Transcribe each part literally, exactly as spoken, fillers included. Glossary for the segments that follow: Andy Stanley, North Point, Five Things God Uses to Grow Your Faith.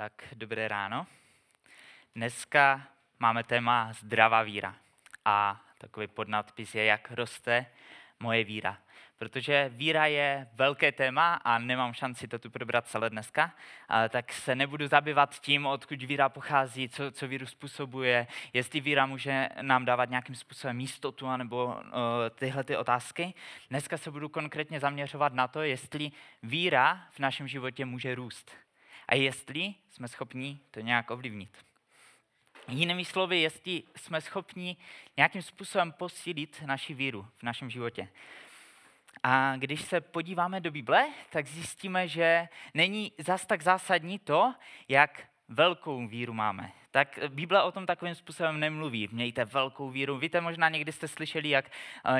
Tak dobré ráno. Dneska máme téma zdravá víra a takový podnadpis je, jak roste moje víra. Protože víra je velké téma a nemám šanci to tu probrat celé dneska, tak se nebudu zabývat tím, odkud víra pochází, co, co víru způsobuje, jestli víra může nám dávat nějakým způsobem jistotu anebo uh, tyhle ty otázky. Dneska se budu konkrétně zaměřovat na to, jestli víra v našem životě může růst a jestli jsme schopni to nějak ovlivnit. Jinými slovy, jestli jsme schopni nějakým způsobem posílit naši víru v našem životě. A když se podíváme do Bible, tak zjistíme, že není zas tak zásadní to, jak velkou víru máme. Tak Bible o tom takovým způsobem nemluví. Mějte velkou víru. Víte, možná někdy jste slyšeli, jak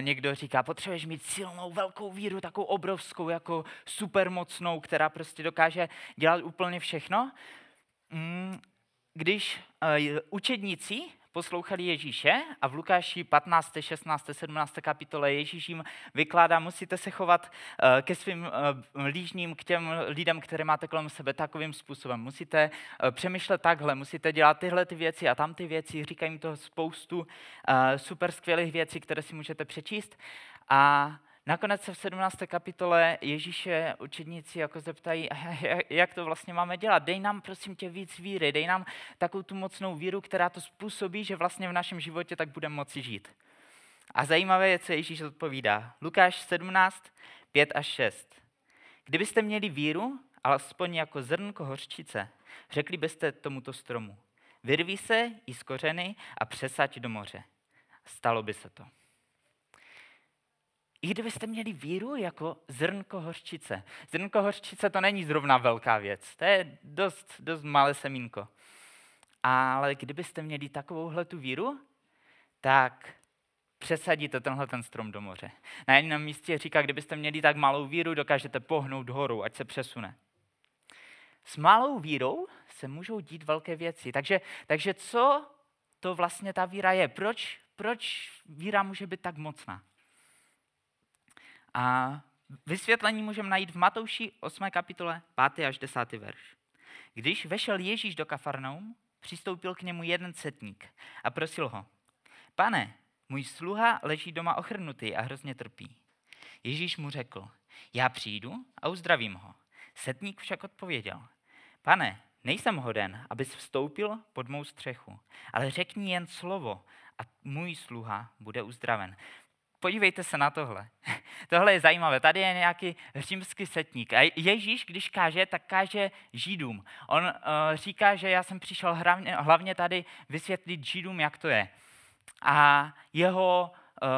někdo říká, potřebuješ mít silnou, velkou víru, takovou obrovskou, jako supermocnou, která prostě dokáže dělat úplně všechno. Když učedníci poslouchali Ježíše a v Lukáši patnácté, šestnácté, sedmnácté kapitole Ježíš jim vykládá, musíte se chovat ke svým blížním, k těm lidem, které máte kolem sebe takovým způsobem. Musíte přemýšlet takhle, musíte dělat tyhle ty věci a tam ty věci. Říkají jim toho spoustu super skvělých věcí, které si můžete přečíst. A nakonec se v sedmnácté kapitole Ježíše učedníci jako zeptají, jak to vlastně máme dělat. Dej nám, prosím tě, víc víry, dej nám takovou tu mocnou víru, která to způsobí, že vlastně v našem životě tak budeme moci žít. A zajímavé je, co Ježíš odpovídá. Lukáš sedmnáct, pět až šest. Kdybyste měli víru, alespoň jako zrnko hořčice, řekli byste tomuto stromu, vyrví se i z kořeny a přesaď do moře. Stalo by se to. I kdybyste měli víru jako zrnko hořčice. Zrnko hořčice to není zrovna velká věc, to je dost, dost malé semínko. Ale kdybyste měli takovouhle tu víru, tak přesadíte tenhle ten strom do moře. Na jiném místě říká, kdybyste měli tak malou víru, dokážete pohnout horou, ať se přesune. S malou vírou se můžou dít velké věci. Takže, takže co to vlastně ta víra je? Proč, proč víra může být tak mocná? A vysvětlení můžeme najít v Matouši osmé kapitole pátý až desátý verš. Když vešel Ježíš do Kafarnaum, přistoupil k němu jeden setník a prosil ho, pane, můj sluha leží doma ochrnutý a hrozně trpí. Ježíš mu řekl, já přijdu a uzdravím ho. Setník však odpověděl, pane, nejsem hoden, abys vstoupil pod mou střechu, ale řekni jen slovo a můj sluha bude uzdraven. Podívejte se na tohle. Tohle je zajímavé. Tady je nějaký římský setník. A Ježíš, když káže, tak káže Židům. On uh, říká, že já jsem přišel hlavně, hlavně tady vysvětlit Židům, jak to je. A jeho uh,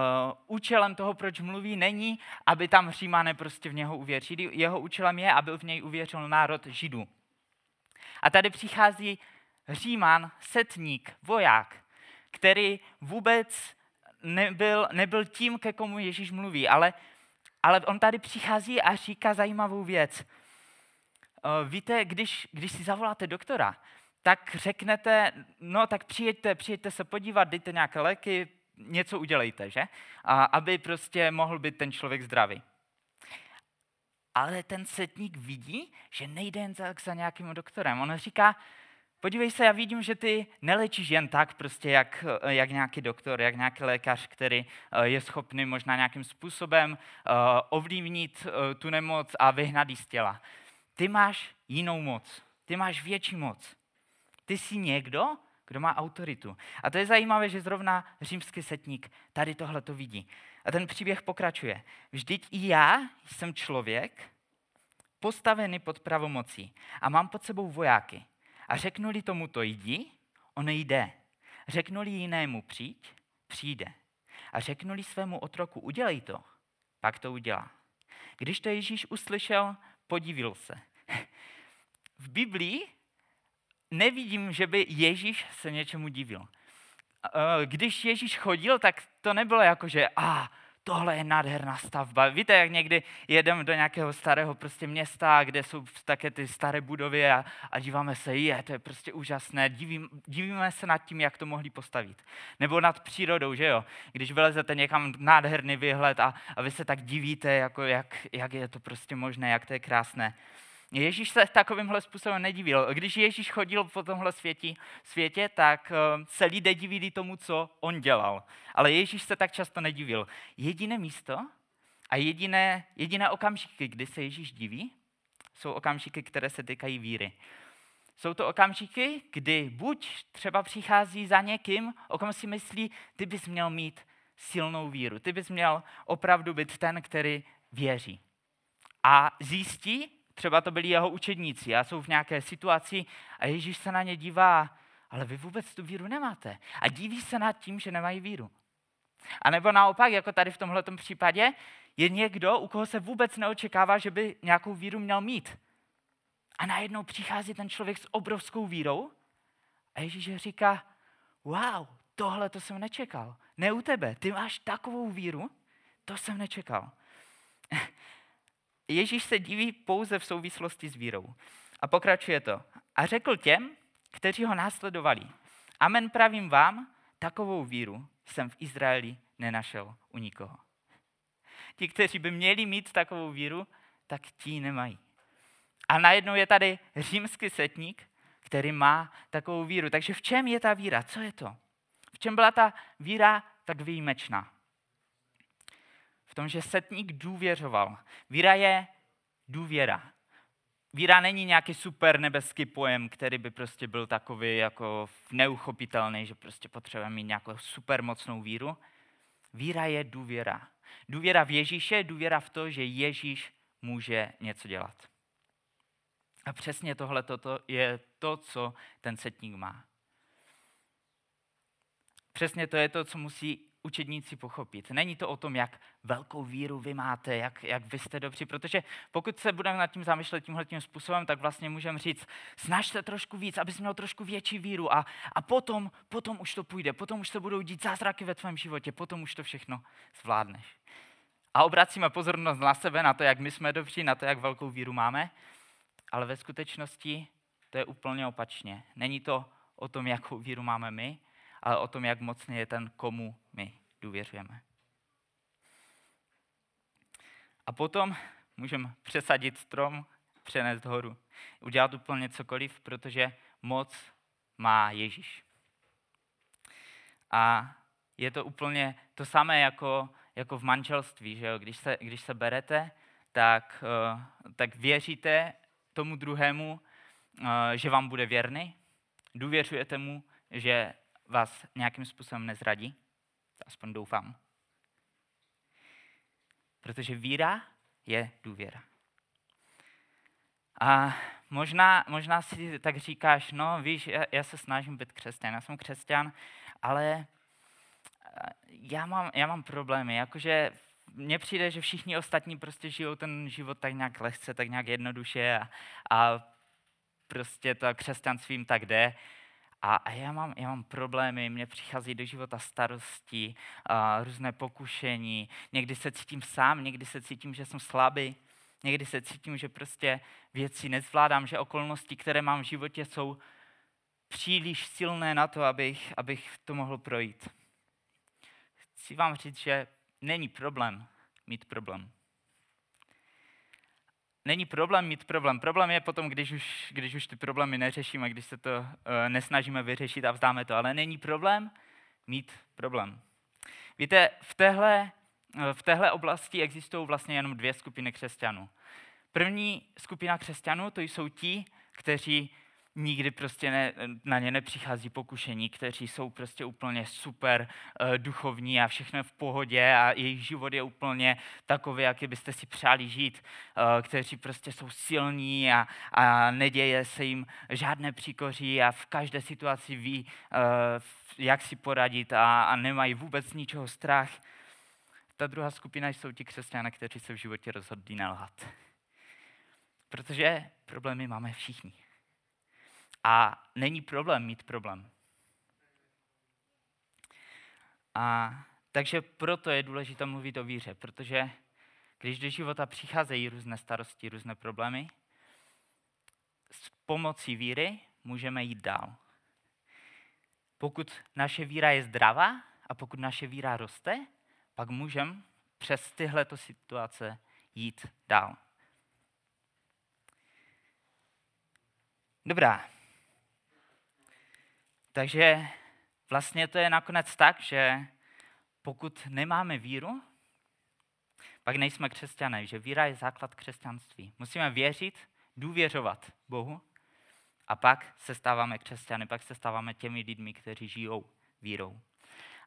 účelem toho, proč mluví, není, aby tam Římané prostě v něho uvěřili. Jeho účelem je, aby v něj uvěřil národ Židů. A tady přichází Říman, setník, voják, který vůbec Nebyl, nebyl tím, ke komu Ježíš mluví, ale, ale on tady přichází a říká zajímavou věc. Víte, když, když si zavoláte doktora, tak řeknete, no tak přijeďte, přijeďte se podívat, dejte nějaké léky, něco udělejte, že? A, aby prostě mohl být ten člověk zdravý. Ale ten setník vidí, že nejde jen za, za nějakým doktorem. On říká, podívej se, já vidím, že ty nelečíš jen tak, prostě jak, jak nějaký doktor, jak nějaký lékař, který je schopný možná nějakým způsobem ovlivnit tu nemoc a vyhnat ji z těla. Ty máš jinou moc, ty máš větší moc. Ty jsi někdo, kdo má autoritu. A to je zajímavé, že zrovna římský setník tady tohle to vidí. A ten příběh pokračuje. Vždyť i já jsem člověk postavený pod pravomocí a mám pod sebou vojáky. A řeknuli tomuto jdi, on jde. Řeknuli jinému přijď, přijde. A řeknuli svému otroku udělej to, pak to udělá. Když to Ježíš uslyšel, podivil se. V Biblii nevidím, že by Ježíš se něčemu divil. Když Ježíš chodil, tak to nebylo jako, že ah, tohle je nádherná stavba. Víte, jak někdy jedeme do nějakého starého prostě města, kde jsou také ty staré budovy a, a díváme se, je, to je prostě úžasné, Divím, divíme se nad tím, jak to mohli postavit. Nebo nad přírodou, že jo? Když vylezete někam, nádherný výhled a, a vy se tak divíte, jako jak, jak je to prostě možné, jak to je krásné. Ježíš se takovýmhle způsobem nedivil. Když Ježíš chodil po tomhle světě, světě, tak se lidé divili tomu, co on dělal. Ale Ježíš se tak často nedivil. Jediné místo a jediné, jediné okamžiky, kdy se Ježíš diví, jsou okamžiky, které se týkají víry. Jsou to okamžiky, kdy buď třeba přichází za někým, o kom si myslí, ty bys měl mít silnou víru, ty bys měl opravdu být ten, který věří. A zjistí, třeba to byli jeho učedníci a jsou v nějaké situaci a Ježíš se na ně dívá, ale vy vůbec tu víru nemáte. A diví se nad tím, že nemají víru. A nebo naopak, jako tady v tomhletom případě, je někdo, u koho se vůbec neočekává, že by nějakou víru měl mít. A najednou přichází ten člověk s obrovskou vírou a Ježíš říká, wow, tohle to jsem nečekal. Ne u tebe, ty máš takovou víru, to jsem nečekal. Ježíš se diví pouze v souvislosti s vírou. A pokračuje to. A řekl těm, kteří ho následovali, amen pravím vám, takovou víru jsem v Izraeli nenašel u nikoho. Ti, kteří by měli mít takovou víru, tak ti nemají. A najednou je tady římský setník, který má takovou víru. Takže v čem je ta víra? Co je to? V čem byla ta víra tak výjimečná? V tom, že setník důvěřoval. Víra je důvěra. Víra není nějaký super nebeský pojem, který by prostě byl takový jako neuchopitelný, že prostě potřebujeme mít nějakou super mocnou víru. Víra je důvěra. Důvěra v Ježíše, důvěra v to, že Ježíš může něco dělat. A přesně tohle je to, co ten setník má. Přesně to je to, co musí učedníci pochopit. Není to o tom, jak velkou víru vy máte, jak, jak vy jste dobří, protože pokud se budeme nad tím zamýšlet tímhletím způsobem, tak vlastně můžeme říct, snaž se trošku víc, abys měl trošku větší víru a, a potom, potom už to půjde, potom už se budou dít zázraky ve tvém životě, potom už to všechno zvládneš. A obracíme pozornost na sebe, na to, jak my jsme dobří, na to, jak velkou víru máme, ale ve skutečnosti to je úplně opačně. Není to o tom, jakou víru máme my, ale o tom, jak mocný je ten, komu my důvěřujeme. A potom můžeme přesadit strom, přenést horu, udělat úplně cokoliv, protože moc má Ježíš. A je to úplně to samé jako, jako v manželství, že jo? Když se, když se berete, tak, tak věříte tomu druhému, že vám bude věrný, důvěřujete mu, že vás nějakým způsobem nezradí, aspoň doufám. Protože víra je důvěra. A možná, možná si tak říkáš, no víš, já, já se snažím být křesťan, já jsem křesťan, ale já mám, já mám problémy, jakože mně přijde, že všichni ostatní prostě žijou ten život tak nějak lehce, tak nějak jednoduše a, a prostě to křesťanstvím tak jde. A já mám, já mám problémy, mně přichází do života starosti, a různé pokušení, někdy se cítím sám, někdy se cítím, že jsem slabý, někdy se cítím, že prostě věci nezvládám, že okolnosti, které mám v životě, jsou příliš silné na to, abych, abych to mohl projít. Chci vám říct, že není problém mít problém. Není problém mít problém. Problém je potom, když už, když už ty problémy neřešíme, když se to uh, nesnažíme vyřešit a vzdáme to. Ale není problém mít problém. Víte, v téhle, v téhle oblasti existují vlastně jenom dvě skupiny křesťanů. První skupina křesťanů, to jsou ti, kteří nikdy prostě ne, na ně nepřichází pokušení, kteří jsou prostě úplně super uh, duchovní a všechno je v pohodě a jejich život je úplně takový, jaký byste si přáli žít, uh, kteří prostě jsou silní a, a neděje se jim žádné příkoří a v každé situaci ví, uh, jak si poradit a, a nemají vůbec ničeho strach. Ta druhá skupina jsou ti křesťané, kteří se v životě rozhodli nelhat. Protože problémy máme všichni. A není problém mít problém. A takže proto je důležité mluvit o víře, protože když do života přicházejí různé starosti, různé problémy, s pomocí víry můžeme jít dál. Pokud naše víra je zdravá a pokud naše víra roste, pak můžeme přes tyhleto situace jít dál. Dobrá. Takže vlastně to je nakonec tak, že pokud nemáme víru, pak nejsme křesťané, že víra je základ křesťanství. Musíme věřit, důvěřovat Bohu a pak se stáváme křesťany, pak se stáváme těmi lidmi, kteří žijou vírou.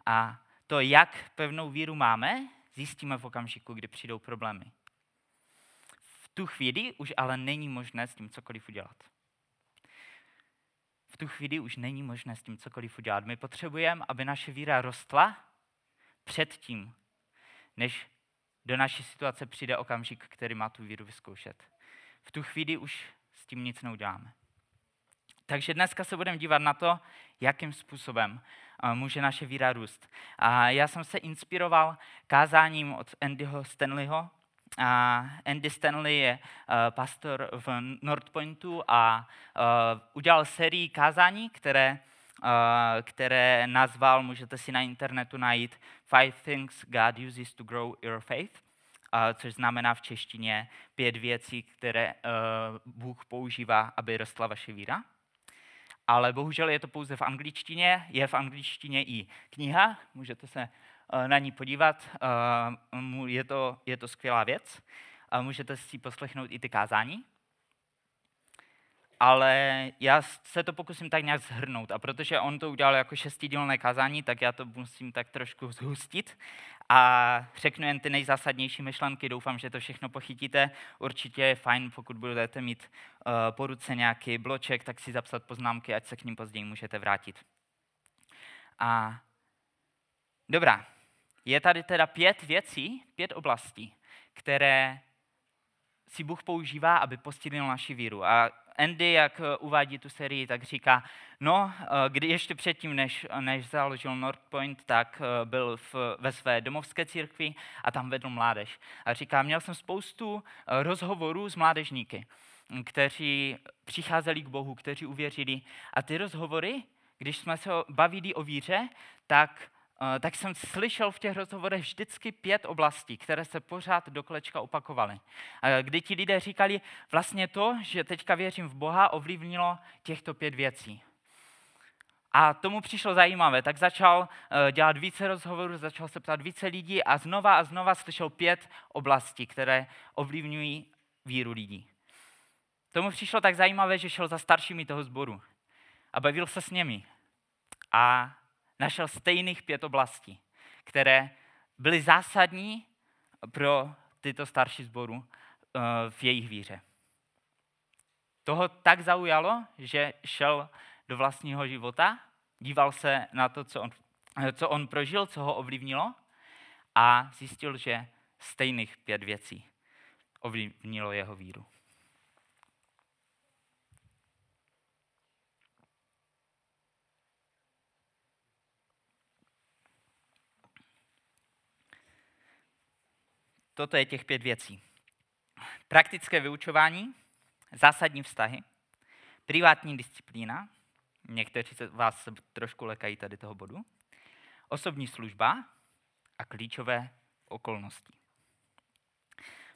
A to, jak pevnou víru máme, zjistíme v okamžiku, kdy přijdou problémy. V tu chvíli už ale není možné s tím cokoliv udělat. V tu chvíli už není možné s tím cokoliv udělat. My potřebujeme, aby naše víra rostla předtím, než do naší situace přijde okamžik, který má tu víru vyzkoušet. V tu chvíli už s tím nic neuděláme. Takže dneska se budeme dívat na to, jakým způsobem může naše víra růst. A já jsem se inspiroval kázáním od Andyho Stanleyho. A Andy Stanley je pastor v North Pointu a udělal sérii kázání, které, které nazval, můžete si na internetu najít, Five Things God Uses to Grow Your Faith, což znamená v češtině pět věcí, které Bůh používá, aby rostla vaše víra. Ale bohužel je to pouze v angličtině, je v angličtině i kniha, můžete se na ní podívat, je to, je to skvělá věc, můžete si poslechnout i ty kázání. Ale já se to pokusím tak nějak shrnout, a protože on to udělal jako šestidílné kázání, tak já to musím tak trošku zhustit a řeknu jen ty nejzásadnější myšlenky, doufám, že to všechno pochytíte. Určitě je fajn, pokud budete mít uh, po ruce nějaký bloček, tak si zapsat poznámky, ať se k ním později můžete vrátit. A dobrá, je tady teda pět věcí, pět oblastí, které si Bůh používá, aby posílil naši víru. A Andy, jak uvádí tu sérii, tak říká, no, kdy ještě předtím, než, než založil North Point, tak byl v, ve své domovské církvi a tam vedl mládež. A říká, měl jsem spoustu rozhovorů s mládežníky, kteří přicházeli k Bohu, kteří uvěřili. A ty rozhovory, když jsme se bavili o víře, tak, tak jsem slyšel v těch rozhovorech vždycky pět oblastí, které se pořád do kolečka opakovaly. Kdy ti lidé říkali, vlastně to, že teďka věřím v Boha, ovlivnilo těchto pět věcí. A tomu přišlo zajímavé, tak začal dělat více rozhovorů, začal se ptát více lidí a znova a znova slyšel pět oblastí, které ovlivňují víru lidí. Tomu přišlo tak zajímavé, že šel za staršími toho sboru a bavil se s nimi. A našel stejných pět oblastí, které byly zásadní pro tyto starší sboru v jejich víře. Toho tak zaujalo, že šel do vlastního života, díval se na to, co on, co on prožil, co ho ovlivnilo a zjistil, že stejných pět věcí ovlivnilo jeho víru. Toto je těch pět věcí. Praktické vyučování, zásadní vztahy, privátní disciplína, někteří z vás se trošku lekají tady toho bodu, osobní služba a klíčové okolnosti.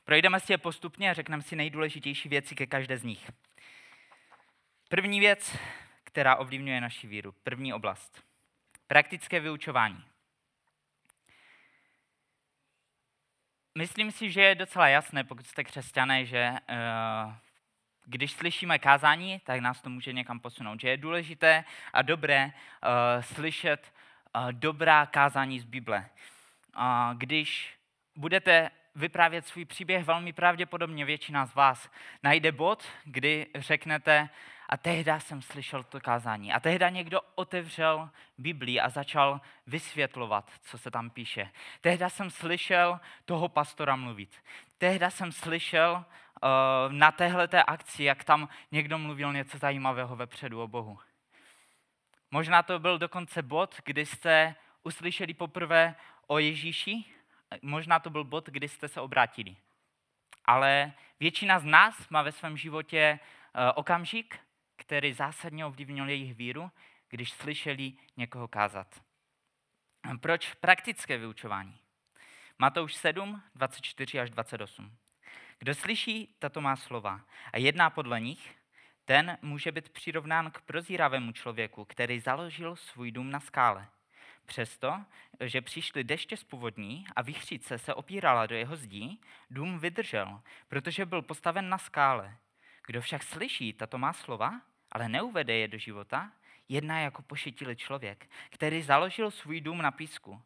Projdeme si je postupně a řekneme si nejdůležitější věci ke každé z nich. První věc, která ovlivňuje naši víru, první oblast. Praktické vyučování. Myslím si, že je docela jasné, pokud jste křesťané, že uh, když slyšíme kázání, tak nás to může někam posunout. Že je důležité a dobré uh, slyšet uh, dobrá kázání z Bible. Uh, když budete vyprávět svůj příběh, velmi pravděpodobně většina z vás najde bod, kdy řeknete, a tehda jsem slyšel to kázání. A tehda někdo otevřel Biblii a začal vysvětlovat, co se tam píše. Tehda jsem slyšel toho pastora mluvit. Tehda jsem slyšel uh, na téhleté akci, jak tam někdo mluvil něco zajímavého vepředu o Bohu. Možná to byl dokonce bod, kdy jste uslyšeli poprvé o Ježíši. Možná to byl bod, kdy jste se obrátili. Ale většina z nás má ve svém životě uh, okamžik, který zásadně ovlivnil jejich víru, když slyšeli někoho kázat. Proč praktické vyučování? Matouš sedm, dvacet čtyři až dvacet osm. Kdo slyší tato má slova a jedná podle nich, Ten může být přirovnán k prozíravému člověku, který založil svůj dům na skále. Přesto, že přišly deště z původní a vichřice se opírala do jeho zdí, dům vydržel, protože byl postaven na skále. Kdo však slyší tato má slova, ale neuvede je do života, jedná jako pošetilý člověk, který založil svůj dům na písku.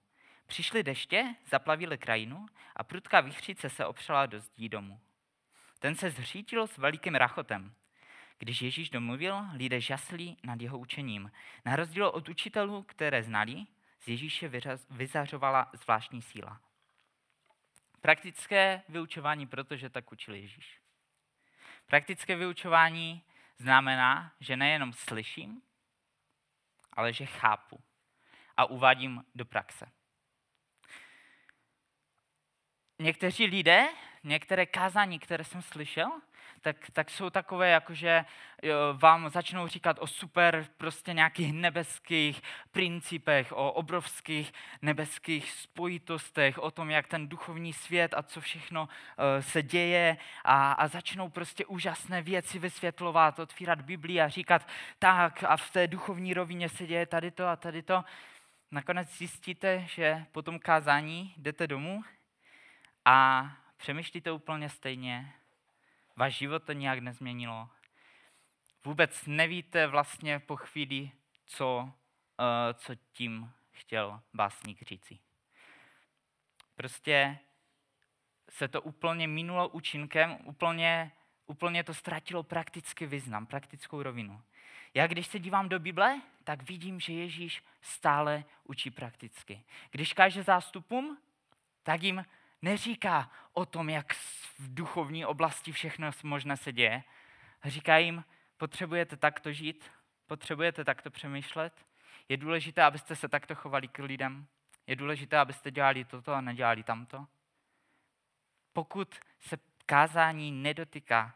Přišly deště, zaplavily krajinu a prudká vichřice se opřela do zdí domu. Ten se zřítil s velikým rachotem. Když Ježíš domluvil, lidé žasli nad jeho učením. Na rozdíl od učitelů, které znali, z Ježíše vyzařovala zvláštní síla. Praktické vyučování, protože tak učil Ježíš. Praktické vyučování znamená, že nejenom slyším, ale že chápu a uvádím do praxe. Někteří lidé, některé kázání, které jsem slyšel, tak, tak jsou takové, jakože vám začnou říkat o super prostě nějakých nebeských principech, o obrovských nebeských spojitostech, o tom, jak ten duchovní svět a co všechno uh, se děje a, a začnou prostě úžasné věci vysvětlovat, otvírat Biblii a říkat tak a v té duchovní rovině se děje tady to a tady to. Nakonec zjistíte, že po tom kázání jdete domů a přemýšlíte úplně stejně, váš život to nijak nezměnilo. Vůbec nevíte vlastně po chvíli, co, uh, co tím chtěl básník říci. Prostě se to úplně minulo účinkem, úplně, úplně to ztratilo praktický význam, praktickou rovinu. Já když se dívám do Bible, tak vidím, že Ježíš stále učí prakticky. Když káže zástupům, tak jim neříká o tom, jak v duchovní oblasti všechno možné se děje. Říká jim, potřebujete takto žít, potřebujete takto přemýšlet, je důležité, abyste se takto chovali k lidem, je důležité, abyste dělali toto a nedělali tamto. Pokud se kázání nedotýká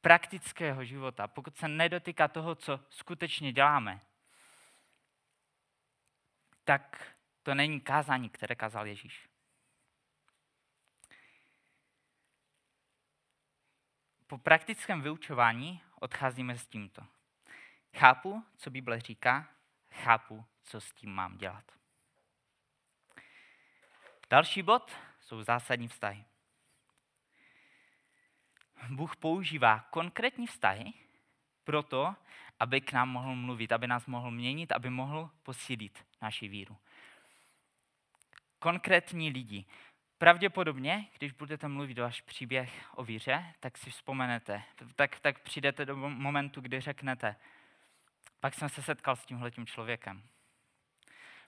praktického života, pokud se nedotýká toho, co skutečně děláme, tak to není kázání, které kázal Ježíš. Po praktickém vyučování odcházíme s tímto. Chápu, co Bible říká, chápu, co s tím mám dělat. Další bod jsou zásadní vztahy. Bůh používá konkrétní vztahy proto, aby k nám mohl mluvit, aby nás mohl měnit, aby mohl posílit naši víru. Konkrétní lidi. Pravděpodobně, když budete mluvit váš příběh o víře, tak si vzpomenete, tak, tak přijdete do momentu, kdy řeknete, pak jsem se setkal s tímhletím člověkem,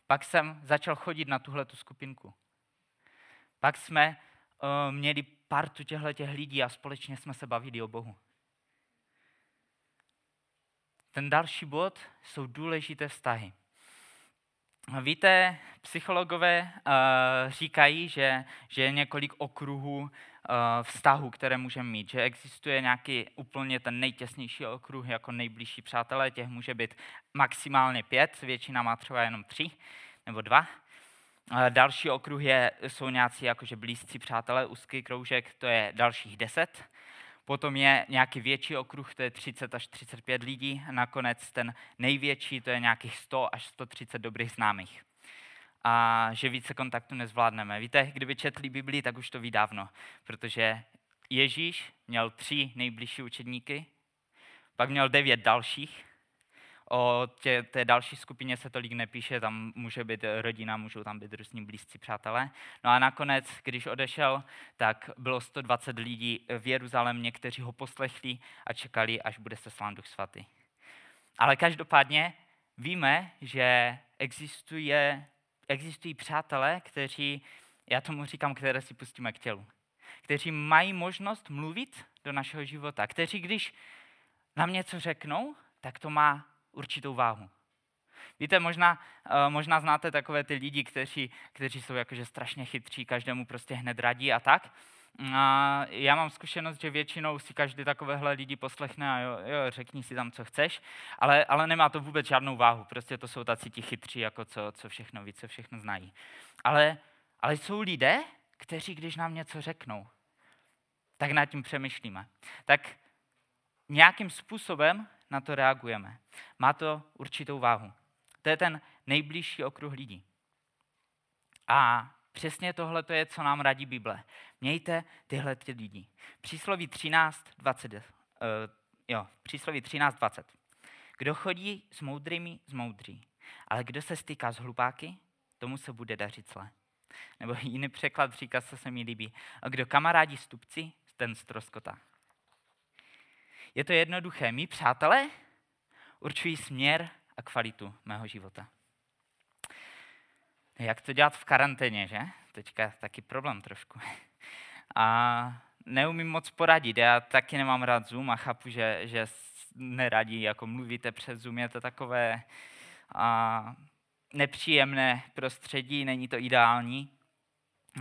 pak jsem začal chodit na tuhletu skupinku, pak jsme uh, měli partu těchto lidí a společně jsme se bavili o Bohu. Ten další bod jsou důležité vztahy. Víte, psychologové uh, říkají, že, že je několik okruhů uh, vztahů, které můžeme mít, že existuje nějaký úplně ten nejtěsnější okruh, jako nejbližší přátelé, těch může být maximálně pět, většina má třeba jenom tři nebo dva. Uh, další okruh je, jsou nějací jakože blízcí přátelé, úzký kroužek, to je dalších deset. Potom je nějaký větší okruh, to je třicet až třicet pět lidí. Nakonec ten největší, to je nějakých sto až sto třicet dobrých známých. A že více kontaktu nezvládneme. Víte, kdyby četli Biblii, tak už to ví dávno. Protože Ježíš měl tři nejbližší učedníky, pak měl devět dalších. O tě, té další skupině se tolik nepíše, tam může být rodina, můžou tam být různí blízcí přátelé. No a nakonec, když odešel, tak bylo sto dvacet lidí v Jeruzalémě, kteří ho poslechli a čekali, až bude seslán Duch Svatý. Ale každopádně víme, že existuje, existují přátelé, kteří, já tomu říkám, které si pustíme k tělu, kteří mají možnost mluvit do našeho života, kteří, když nám něco řeknou, tak to má určitou váhu. Víte, možná, možná znáte takové ty lidi, kteří, kteří jsou jakože strašně chytří, každému prostě hned radí a tak. A já mám zkušenost, že většinou si každý takovéhle lidi poslechne a jo, jo, řekni si tam, co chceš, ale, ale nemá to vůbec žádnou váhu. Prostě to jsou taci ti chytří, jako co, co všechno ví, co všechno znají. Ale, ale jsou lidé, kteří, když nám něco řeknou, tak nad tím přemýšlíme. Tak nějakým způsobem na to reagujeme. Má to určitou váhu. To je ten nejbližší okruh lidí. A přesně tohle to je, co nám radí Bible. Mějte tyhle ty lidi. Přísloví třináct dvacet. Uh, jo, přísloví třináct dvacet. Kdo chodí s moudrými, zmoudří. Ale kdo se stýká s hlupáky, tomu se bude dařit zle. Nebo jiný překlad říká, co se mi líbí. A kdo kamarádí s tupci, ten ztroskotá. Je to jednoduché. Mí přátelé určují směr a kvalitu mého života. Jak to dělat v karanténě, že? Teďka taky problém trošku. A neumím moc poradit, já taky nemám rád Zoom a chápu, že, že neradí, jako mluvíte přes Zoom, je to takové a, nepříjemné prostředí, není to ideální.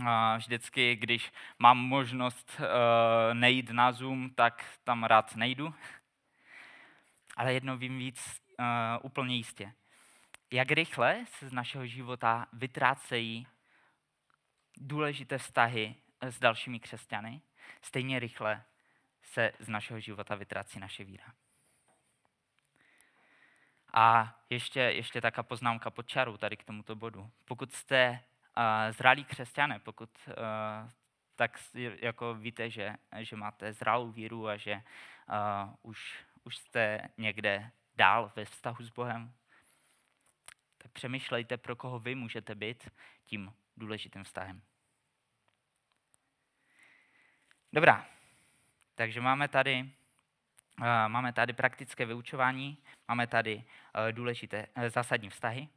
A vždycky, když mám možnost a, nejít na Zoom, tak tam rád nejdu. Ale jednou vím víc a, úplně jistě. Jak rychle se z našeho života vytrácejí důležité vztahy s dalšími křesťany, stejně rychle se z našeho života vytrácí naše víra. A ještě, ještě taká poznámka pod čarou tady k tomuto bodu. Pokud jste uh, zralí křesťané, pokud, uh, tak jako víte, že, že máte zralou víru a že uh, už, už jste někde dál ve vztahu s Bohem, tak přemýšlejte, pro koho vy můžete být tím důležitým vztahem. Dobrá, takže máme tady, uh, máme tady praktické vyučování, máme tady uh, důležité uh, zásadní vztahy,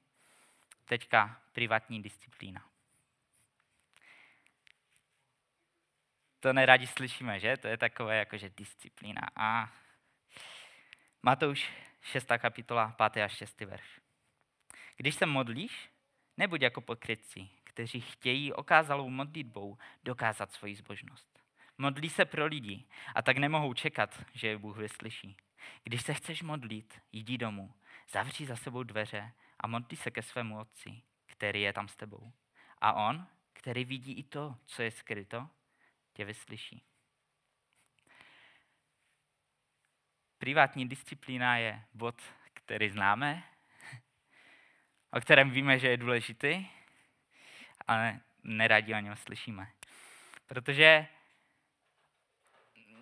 teďka privátní disciplína. To neradi slyšíme, že? To je takové jakože disciplína. A Matouš šestá kapitola, pátý až šestý verš. Když se modlíš, nebuď jako pokrytci, kteří chtějí okázalou modlitbou dokázat svoji zbožnost. Modlí se pro lidi a tak nemohou čekat, že je Bůh vyslyší. Když se chceš modlit, jdi domů, zavři za sebou dveře a modli se ke svému otci, který je tam s tebou. A on, který vidí i to, co je skryto, tě vyslyší. Privátní disciplína je bod, který známe, o kterém víme, že je důležitý, ale neradi o něm slyšíme. Protože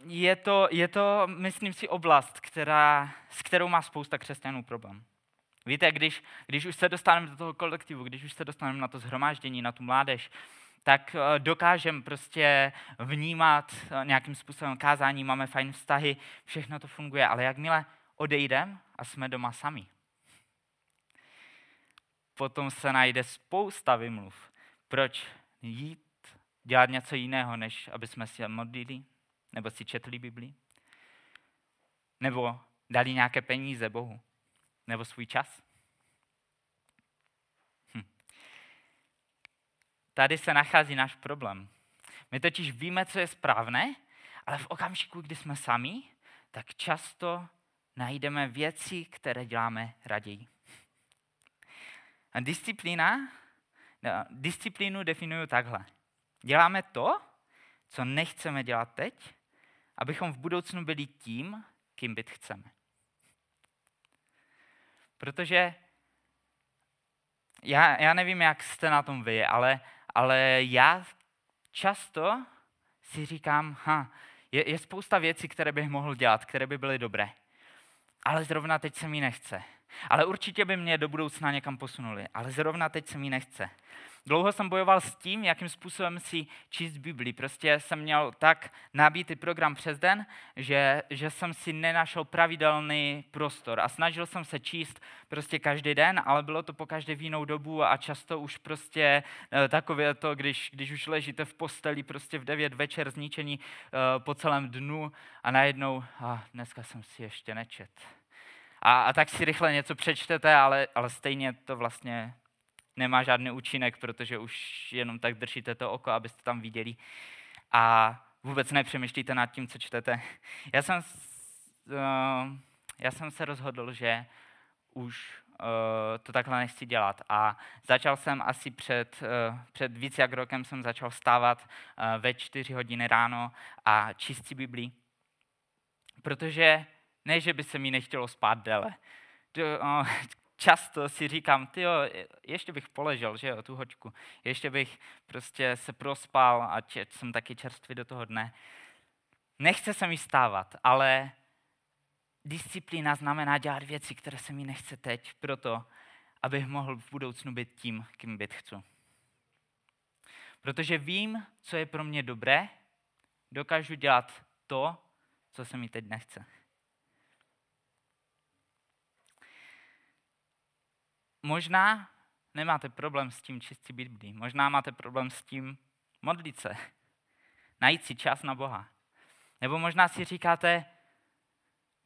je to, je to myslím si, oblast, která, s kterou má spousta křesťanů problém. Víte, když, když už se dostaneme do toho kolektivu, když už se dostaneme na to shromáždění, na tu mládež, tak dokážeme prostě vnímat nějakým způsobem kázání, máme fajn vztahy, všechno to funguje, ale jakmile odejdeme a jsme doma sami, potom se najde spousta vymluv. Proč jít dělat něco jiného, než aby jsme si modlili, nebo si četli Bibli, nebo dali nějaké peníze Bohu, nebo svůj čas. Hm. Tady se nachází náš problém. My totiž víme, co je správné, ale v okamžiku, kdy jsme sami, tak často najdeme věci, které děláme raději. A disciplína, disciplínu definuju takhle. Děláme to, co nechceme dělat teď, abychom v budoucnu byli tím, kým být chceme. Protože já, já nevím, jak jste na tom vy, ale, ale já často si říkám, ha, je, je spousta věcí, které bych mohl dělat, které by byly dobré, ale zrovna teď se mi nechce. Ale určitě by mě do budoucna někam posunuli, ale zrovna teď se mi nechce. Dlouho jsem bojoval s tím, jakým způsobem si číst Bibli. Prostě jsem měl tak nabitý program přes den, že, že jsem si nenašel pravidelný prostor. A snažil jsem se číst prostě každý den, ale bylo to po každé v jinou dobu a často už prostě takové to, když, když už ležíte v posteli prostě v devět večer zničení po celém dnu a najednou, a dneska jsem si ještě nečet. A, a tak si rychle něco přečtete, ale, ale stejně to vlastně nemá žádný účinek, protože už jenom tak držíte to oko, abyste tam viděli a vůbec nepřemýšlíte nad tím, co čtete. Já jsem, uh, já jsem se rozhodl, že už uh, to takhle nechci dělat a začal jsem asi před, uh, před víc jak rokem jsem začal vstávat uh, ve čtyři hodiny ráno a číst si Biblii, protože Ne, že by se mi nechtělo spát déle. Často si říkám, tyjo, ještě bych poležel, že jo, tu hoďku. Ještě bych prostě se prospal, ať jsem taky čerstvý do toho dne. Nechce se mi stávat, ale disciplína znamená dělat věci, které se mi nechce teď, proto, abych mohl v budoucnu být tím, kým být chci. Protože vím, co je pro mě dobré, dokážu dělat to, co se mi teď nechce. Možná nemáte problém s tím číst si Biblii, možná máte problém s tím modlit se, najít si čas na Boha. Nebo možná si říkáte,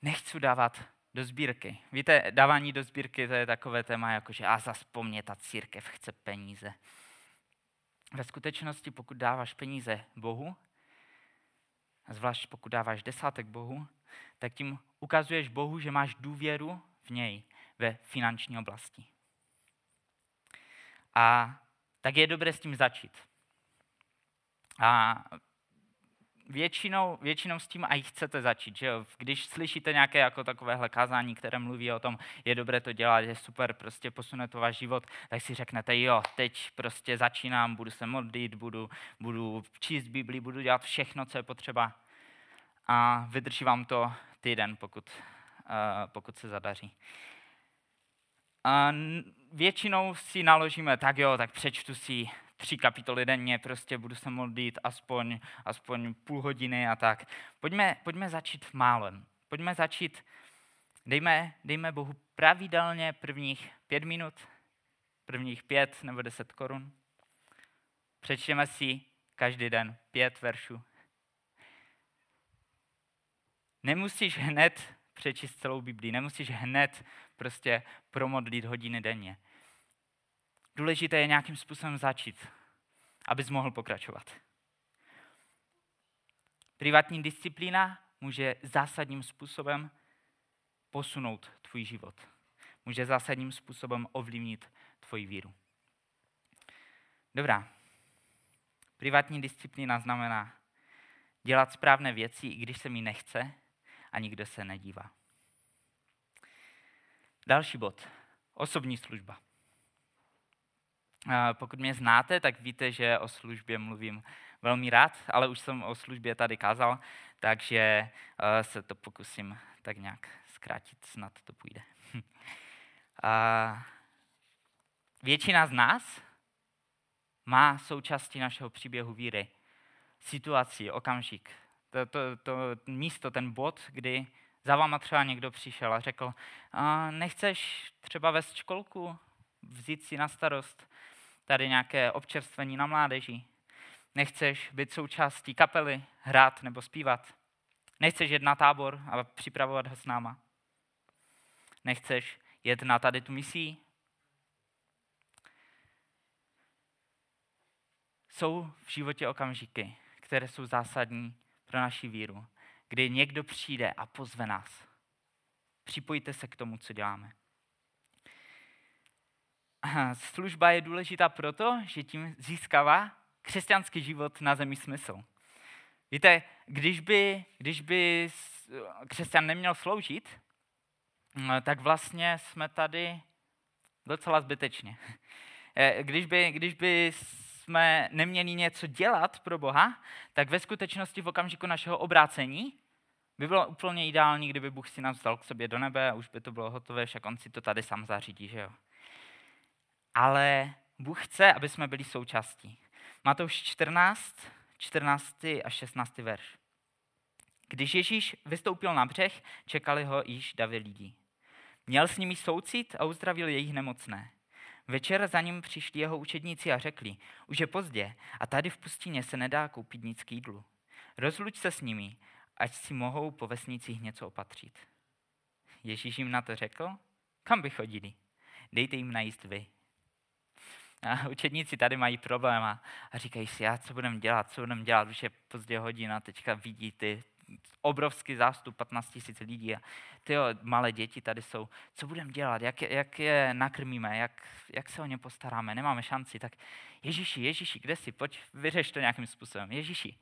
nechci dávat do sbírky. Víte, dávání do sbírky, to je takové téma, jako že a zas po mně ta církev chce peníze. Ve skutečnosti, pokud dáváš peníze Bohu, a zvlášť pokud dáváš desátek Bohu, tak tím ukazuješ Bohu, že máš důvěru v něj ve finanční oblasti. A tak je dobré s tím začít. A většinou, většinou s tím i chcete začít, že jo? Když slyšíte nějaké jako takovéhle kázání, které mluví o tom, je dobré to dělat, je super, prostě posune to váš život, tak si řeknete, jo, teď prostě začínám, budu se modlit, budu, budu číst Biblii, budu dělat všechno, co je potřeba. A vydrží vám to týden, pokud, uh, pokud se zadaří. A většinou si naložíme, tak jo, tak přečtu si tři kapitoly denně, prostě budu se modlit aspoň, aspoň půl hodiny a tak. Pojďme, pojďme začít málem. Pojďme začít, dejme, dejme Bohu pravidelně prvních pět minut, prvních pět nebo deset korun. Přečteme si každý den pět veršů. Nemusíš hned přečíst celou Biblii, nemusíš hned prostě promodlit hodiny denně. Důležité je nějakým způsobem začít, abys mohl pokračovat. Privátní disciplína může zásadním způsobem posunout tvůj život. Může zásadním způsobem ovlivnit tvoji víru. Dobrá. Privátní disciplína znamená dělat správné věci, i když se mi nechce a nikdo se nedívá. Další bod. Osobní služba. Pokud mě znáte, tak víte, že o službě mluvím velmi rád, ale už jsem o službě tady kázal, takže se to pokusím tak nějak zkrátit, snad to půjde. Většina z nás má součástí našeho příběhu víry situaci, okamžik, to, to, to místo, ten bod, kdy za váma třeba někdo přišel a řekl, a nechceš třeba vést školku, vzít si na starost tady nějaké občerstvení na mládeži, nechceš být součástí kapely, hrát nebo zpívat, nechceš jet na tábor a připravovat ho s náma, nechceš jet na tady tu misii. Jsou v životě okamžiky, které jsou zásadní pro naši víru, kdy někdo přijde a pozve nás. Připojte se k tomu, co děláme. Služba je důležitá proto, že tím získává křesťanský život na zemi smysl. Víte, když by, když by křesťan neměl sloužit, tak vlastně jsme tady docela zbytečně. Když by, když by jsme neměli něco dělat pro Boha, tak ve skutečnosti v okamžiku našeho obrácení by bylo úplně ideální, kdyby Bůh si nás vzal k sobě do nebe a už by to bylo hotové, však on si to tady sám zařídí, že jo. Ale Bůh chce, aby jsme byli součástí. Matouš čtrnáct, čtrnáct a šestnáct verš. Když Ježíš vystoupil na břeh, čekali ho již davy lidí. Měl s nimi soucit a uzdravil jejich nemocné. Večer za ním přišli jeho učedníci a řekli, už je pozdě a tady v pustině se nedá koupit nic k jídlu. Rozluč se s nimi, ať si mohou po vesnicích něco opatřit. Ježíš jim na to řekl, kam by chodili? Dejte jim najíst vy. A učedníci tady mají problém a říkají si, já co budeme dělat, co budeme dělat, už je pozdě hodina, teďka vidí ty obrovský zástup, patnáct tisíc lidí a ty malé děti tady jsou, co budeme dělat, jak je, jak je nakrmíme, jak, jak se o ně postaráme, nemáme šanci, tak Ježíši, Ježíši, kde jsi, pojď, vyřeš to nějakým způsobem, Ježíši,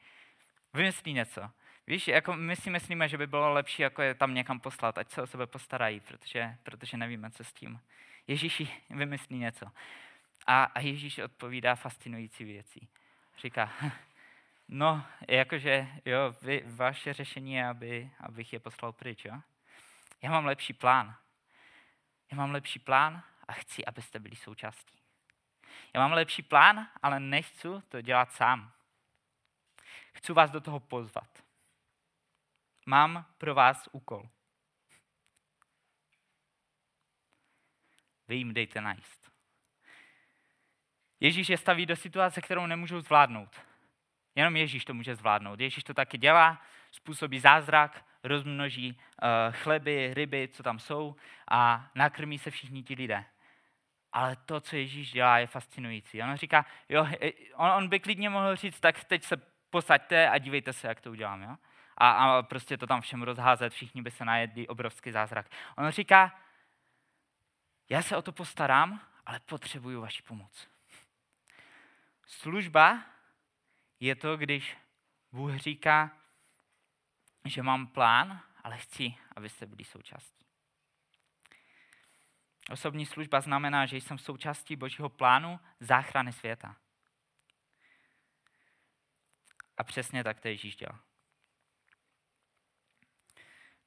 vymyslí něco, Víš, jako my si myslíme, že by bylo lepší jako je tam někam poslat, ať se o sebe postarají, protože, protože nevíme, co s tím. Ježíši vymyslí něco. A, a Ježíš odpovídá fascinující věcí. Říká, no, jakože, jo, vy, vaše řešení je, aby, abych je poslal pryč, jo? Já mám lepší plán. Já mám lepší plán a chci, abyste byli součástí. Já mám lepší plán, ale nechci to dělat sám. Chci vás do toho pozvat. Mám pro vás úkol. Vy jim dejte najíst. Ježíš je staví do situace, kterou nemůžou zvládnout. Jenom Ježíš to může zvládnout. Ježíš to taky dělá, způsobí zázrak, rozmnoží uh, chleby, ryby, co tam jsou a nakrmí se všichni ti lidé. Ale to, co Ježíš dělá, je fascinující. On říká, jo, on, on by klidně mohl říct, tak teď se posaďte a dívejte se, jak to udělám, jo? A, a prostě to tam všem rozházet, všichni by se najedli, obrovský zázrak. On říká, já se o to postarám, ale potřebuju vaši pomoc. Služba je to, když Bůh říká, že mám plán, ale chci, abyste byli součástí. Osobní služba znamená, že jsem součástí Božího plánu záchrany světa. A přesně tak to Ježíš dělal.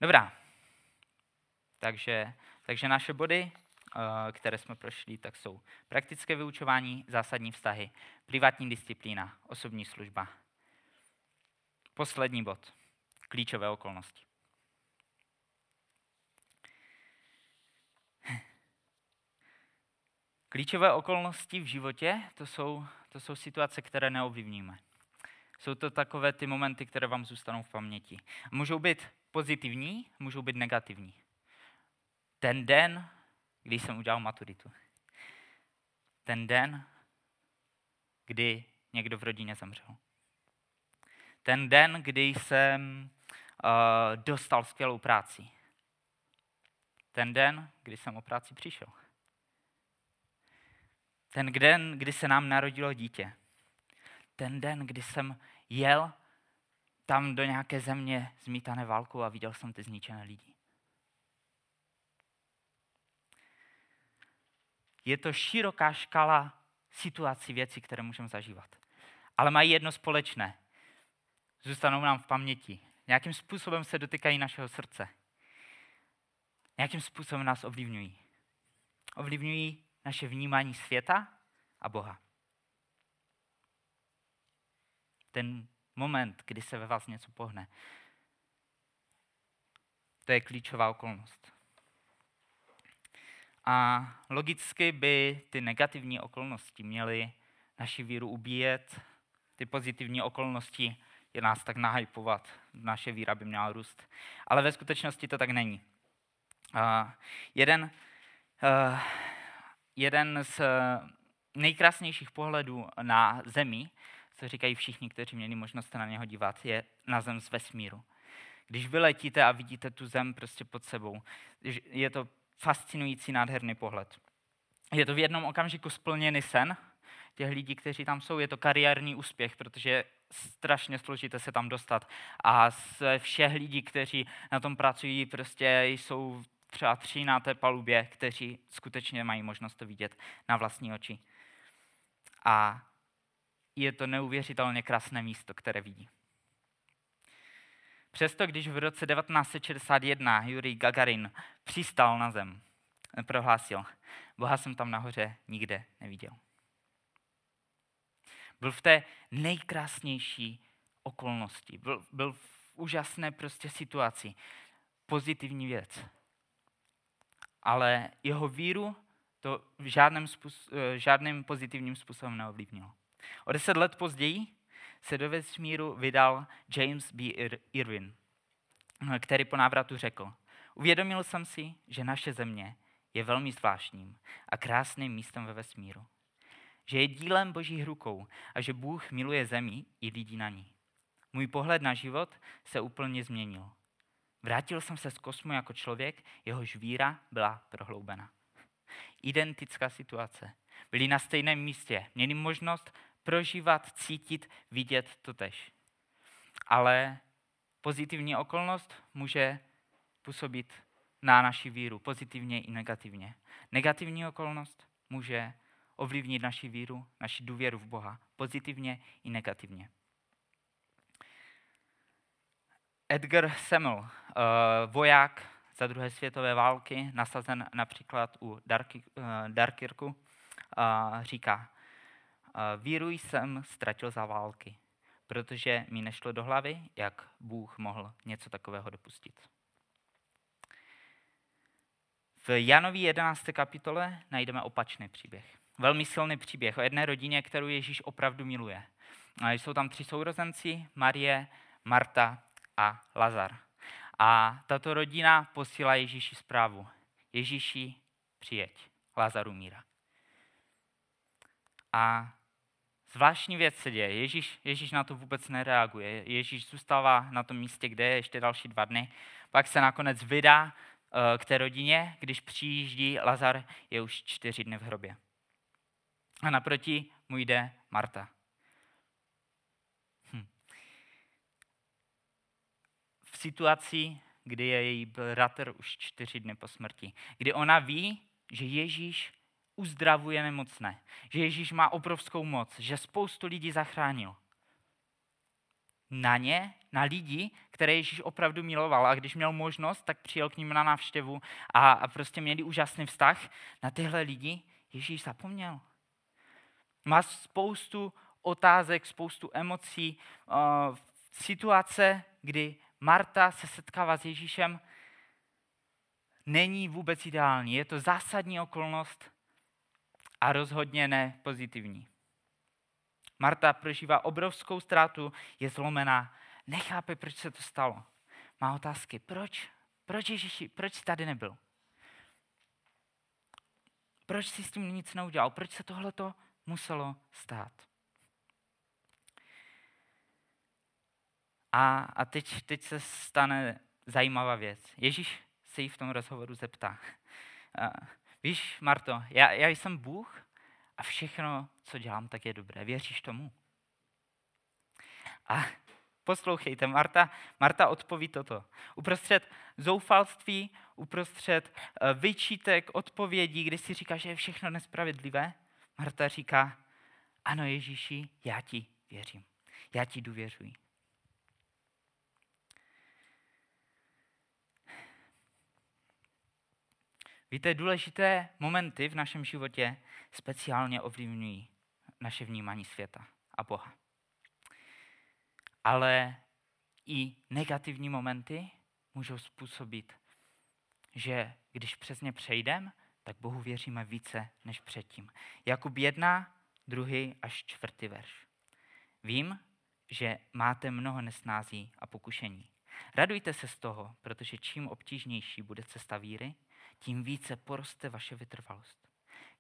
Dobrá, takže, takže naše body, které jsme prošli, tak jsou praktické vyučování, zásadní vztahy, privátní disciplína, osobní služba. Poslední bod, klíčové okolnosti. Klíčové okolnosti v životě, to jsou, to jsou situace, které neovlivníme. Jsou to takové ty momenty, které vám zůstanou v paměti. Můžou být pozitivní, můžou být negativní. Ten den, kdy jsem udělal maturitu. Ten den, kdy někdo v rodině zemřel. Ten den, kdy jsem uh, dostal skvělou práci. Ten den, kdy jsem o práci přišel. Ten den, kdy se nám narodilo dítě. Ten den, kdy jsem jel tam do nějaké země zmítané válkou a viděl jsem ty zničené lidi. Je to široká škala situací, věcí, které můžeme zažívat. Ale mají jedno společné. Zůstanou nám v paměti. Nějakým způsobem se dotykají našeho srdce. Nějakým způsobem nás ovlivňují. Ovlivňují naše vnímání světa a Boha. Ten moment, kdy se ve vás něco pohne, to je klíčová okolnost. A logicky by ty negativní okolnosti měly naši víru ubíjet, ty pozitivní okolnosti je nás tak nahypovat, naše víra by měla růst. Ale ve skutečnosti to tak není. Uh, jeden, uh, jeden z nejkrásnějších pohledů na Zemi, co říkají všichni, kteří měli možnost na něho dívat, je na Zem z vesmíru. Když vyletíte a vidíte tu Zem prostě pod sebou, je to fascinující, nádherný pohled. Je to v jednom okamžiku splněný sen těch lidí, kteří tam jsou. Je to kariérní úspěch, protože je strašně složité se tam dostat. A z všech lidí, kteří na tom pracují, prostě jsou třeba tři na té palubě, kteří skutečně mají možnost to vidět na vlastní oči. A je to neuvěřitelně krásné místo, které vidí. Přesto, když v roce devatenáct set šedesát jedna Jurij Gagarin přistál na Zem, prohlásil, Boha jsem tam nahoře nikde neviděl. Byl v té nejkrásnější okolnosti, byl, byl v úžasné prostě situaci, pozitivní věc. Ale jeho víru to v žádném, způsob, žádným pozitivním způsobem neovlivnilo. O deset let později se do vesmíru vydal James B. Irwin, který po návratu řekl, uvědomil jsem si, že naše země je velmi zvláštním a krásným místem ve vesmíru, že je dílem Božích rukou a že Bůh miluje zemi i lidi na ní. Můj pohled na život se úplně změnil. Vrátil jsem se z kosmu jako člověk, jehož víra byla prohloubena. Identická situace. Byli na stejném místě, měli možnost prožívat, cítit, vidět totéž. Ale Pozitivní okolnost může působit na naši víru, pozitivně i negativně. Negativní okolnost může ovlivnit naši víru, naši důvěru v Boha, pozitivně i negativně. Edgar Semmel, voják za druhé světové války, nasazen například u Dunkirku, říká: víru jsem ztratil za války, protože mi nešlo do hlavy, jak Bůh mohl něco takového dopustit. V Janovi jedenácté kapitole najdeme opačný příběh. Velmi silný příběh o jedné rodině, kterou Ježíš opravdu miluje. Jsou tam tři sourozenci, Marie, Marta a Lazar. A tato rodina posílá Ježíši zprávu. Ježíši, přijeď, Lazar umírá. A zvláštní věc se děje. Ježíš, Ježíš na to vůbec nereaguje. Ježíš zůstává na tom místě, kde je, ještě další dva dny. Pak se nakonec vydá k té rodině, když přijíždí, Lazar je už čtyři dny v hrobě. A naproti mu jde Marta. Hm. V situaci, kdy je její bratr už čtyři dny po smrti, kdy ona ví, že Ježíš uzdravuje nemocné, že Ježíš má obrovskou moc, že spoustu lidí zachránil. Na ně, na lidi, které Ježíš opravdu miloval, a když měl možnost, tak přijel k ním na návštěvu a, a prostě měli úžasný vztah. Na tyhle lidi Ježíš zapomněl. Má spoustu otázek, spoustu emocí, uh, situace, kdy Marta se setkává s Ježíšem, není vůbec ideální. Je to zásadní okolnost a rozhodně ne pozitivní. Marta prožívá obrovskou ztrátu, je zlomená, nechápe, proč se to stalo. Má otázky, proč? Proč Ježíši, proč jsi tady nebyl? Proč jsi s tím nic neudělal? Proč se tohleto muselo stát? A, a teď, teď se stane zajímavá věc. Ježíš se jí v tom rozhovoru zeptá. Víš, Marto, já, já jsem Bůh, a všechno, co dělám, tak je dobré. Věříš tomu? A poslouchejte, Marta, Marta odpoví toto. Uprostřed zoufalství, uprostřed vyčítek, odpovědí, kdy si říká, že je všechno nespravedlivé, Marta říká: ano, Ježíši, já ti věřím. Já ti důvěřuji. Víte, důležité momenty v našem životě speciálně ovlivňují naše vnímání světa a Boha. Ale i negativní momenty můžou způsobit, že když přes ně přejdeme, tak Bohu věříme více než předtím. Jakub jedna, druhý až čtvrtý verš. Vím, že máte mnoho nesnází a pokušení. Radujte se z toho, protože čím obtížnější bude cesta víry, tím více poroste vaše vytrvalost.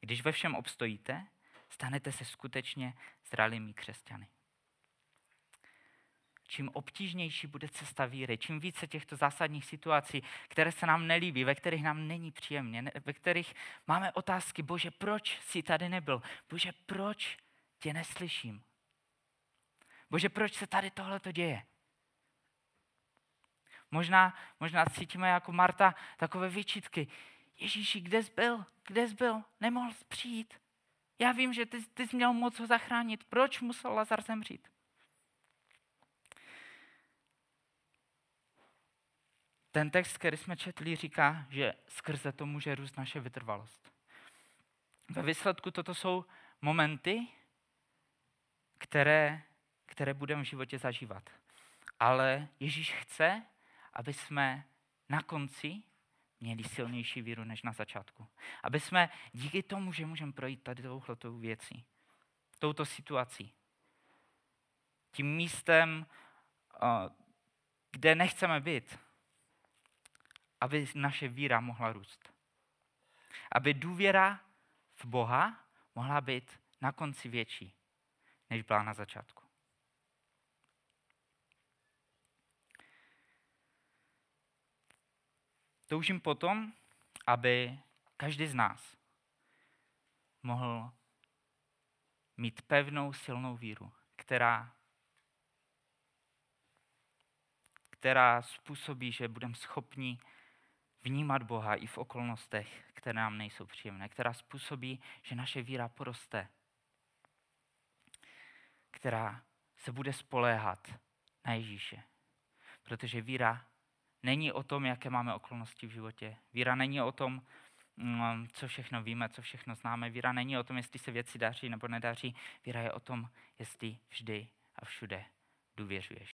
Když ve všem obstojíte, stanete se skutečně zralými křesťany. Čím obtížnější bude cesta víry, čím více těchto zásadních situací, které se nám nelíbí, ve kterých nám není příjemně, ne, ve kterých máme otázky, Bože, proč jsi tady nebyl? Bože, proč tě neslyším? Bože, proč se tady tohleto děje? Možná, možná cítíme jako Marta takové výčitky. Ježíši, kde jsi byl? Kde jsi byl? Nemohl jsi přijít. Já vím, že ty, ty jsi měl moc ho zachránit. Proč musel Lazar zemřít? Ten text, který jsme četli, říká, že skrze to může růst naše vytrvalost. Ve výsledku toto jsou momenty, které, které budeme v životě zažívat. Ale Ježíš chce, aby jsme na konci měli silnější víru než na začátku. Aby jsme díky tomu, že můžeme projít tady touhletou věcí, touto situací, tím místem, kde nechceme být, aby naše víra mohla růst. Aby důvěra v Boha mohla být na konci větší, než byla na začátku. Toužím potom, aby každý z nás mohl mít pevnou, silnou víru, která, která způsobí, že budeme schopni vnímat Boha i v okolnostech, které nám nejsou příjemné, která způsobí, že naše víra poroste, která se bude spoléhat na Ježíše. Protože víra není o tom, jaké máme okolnosti v životě. Víra není o tom, co všechno víme, co všechno známe. Víra není o tom, jestli se věci daří nebo nedaří. Víra je o tom, jestli vždy a všude důvěřuješ.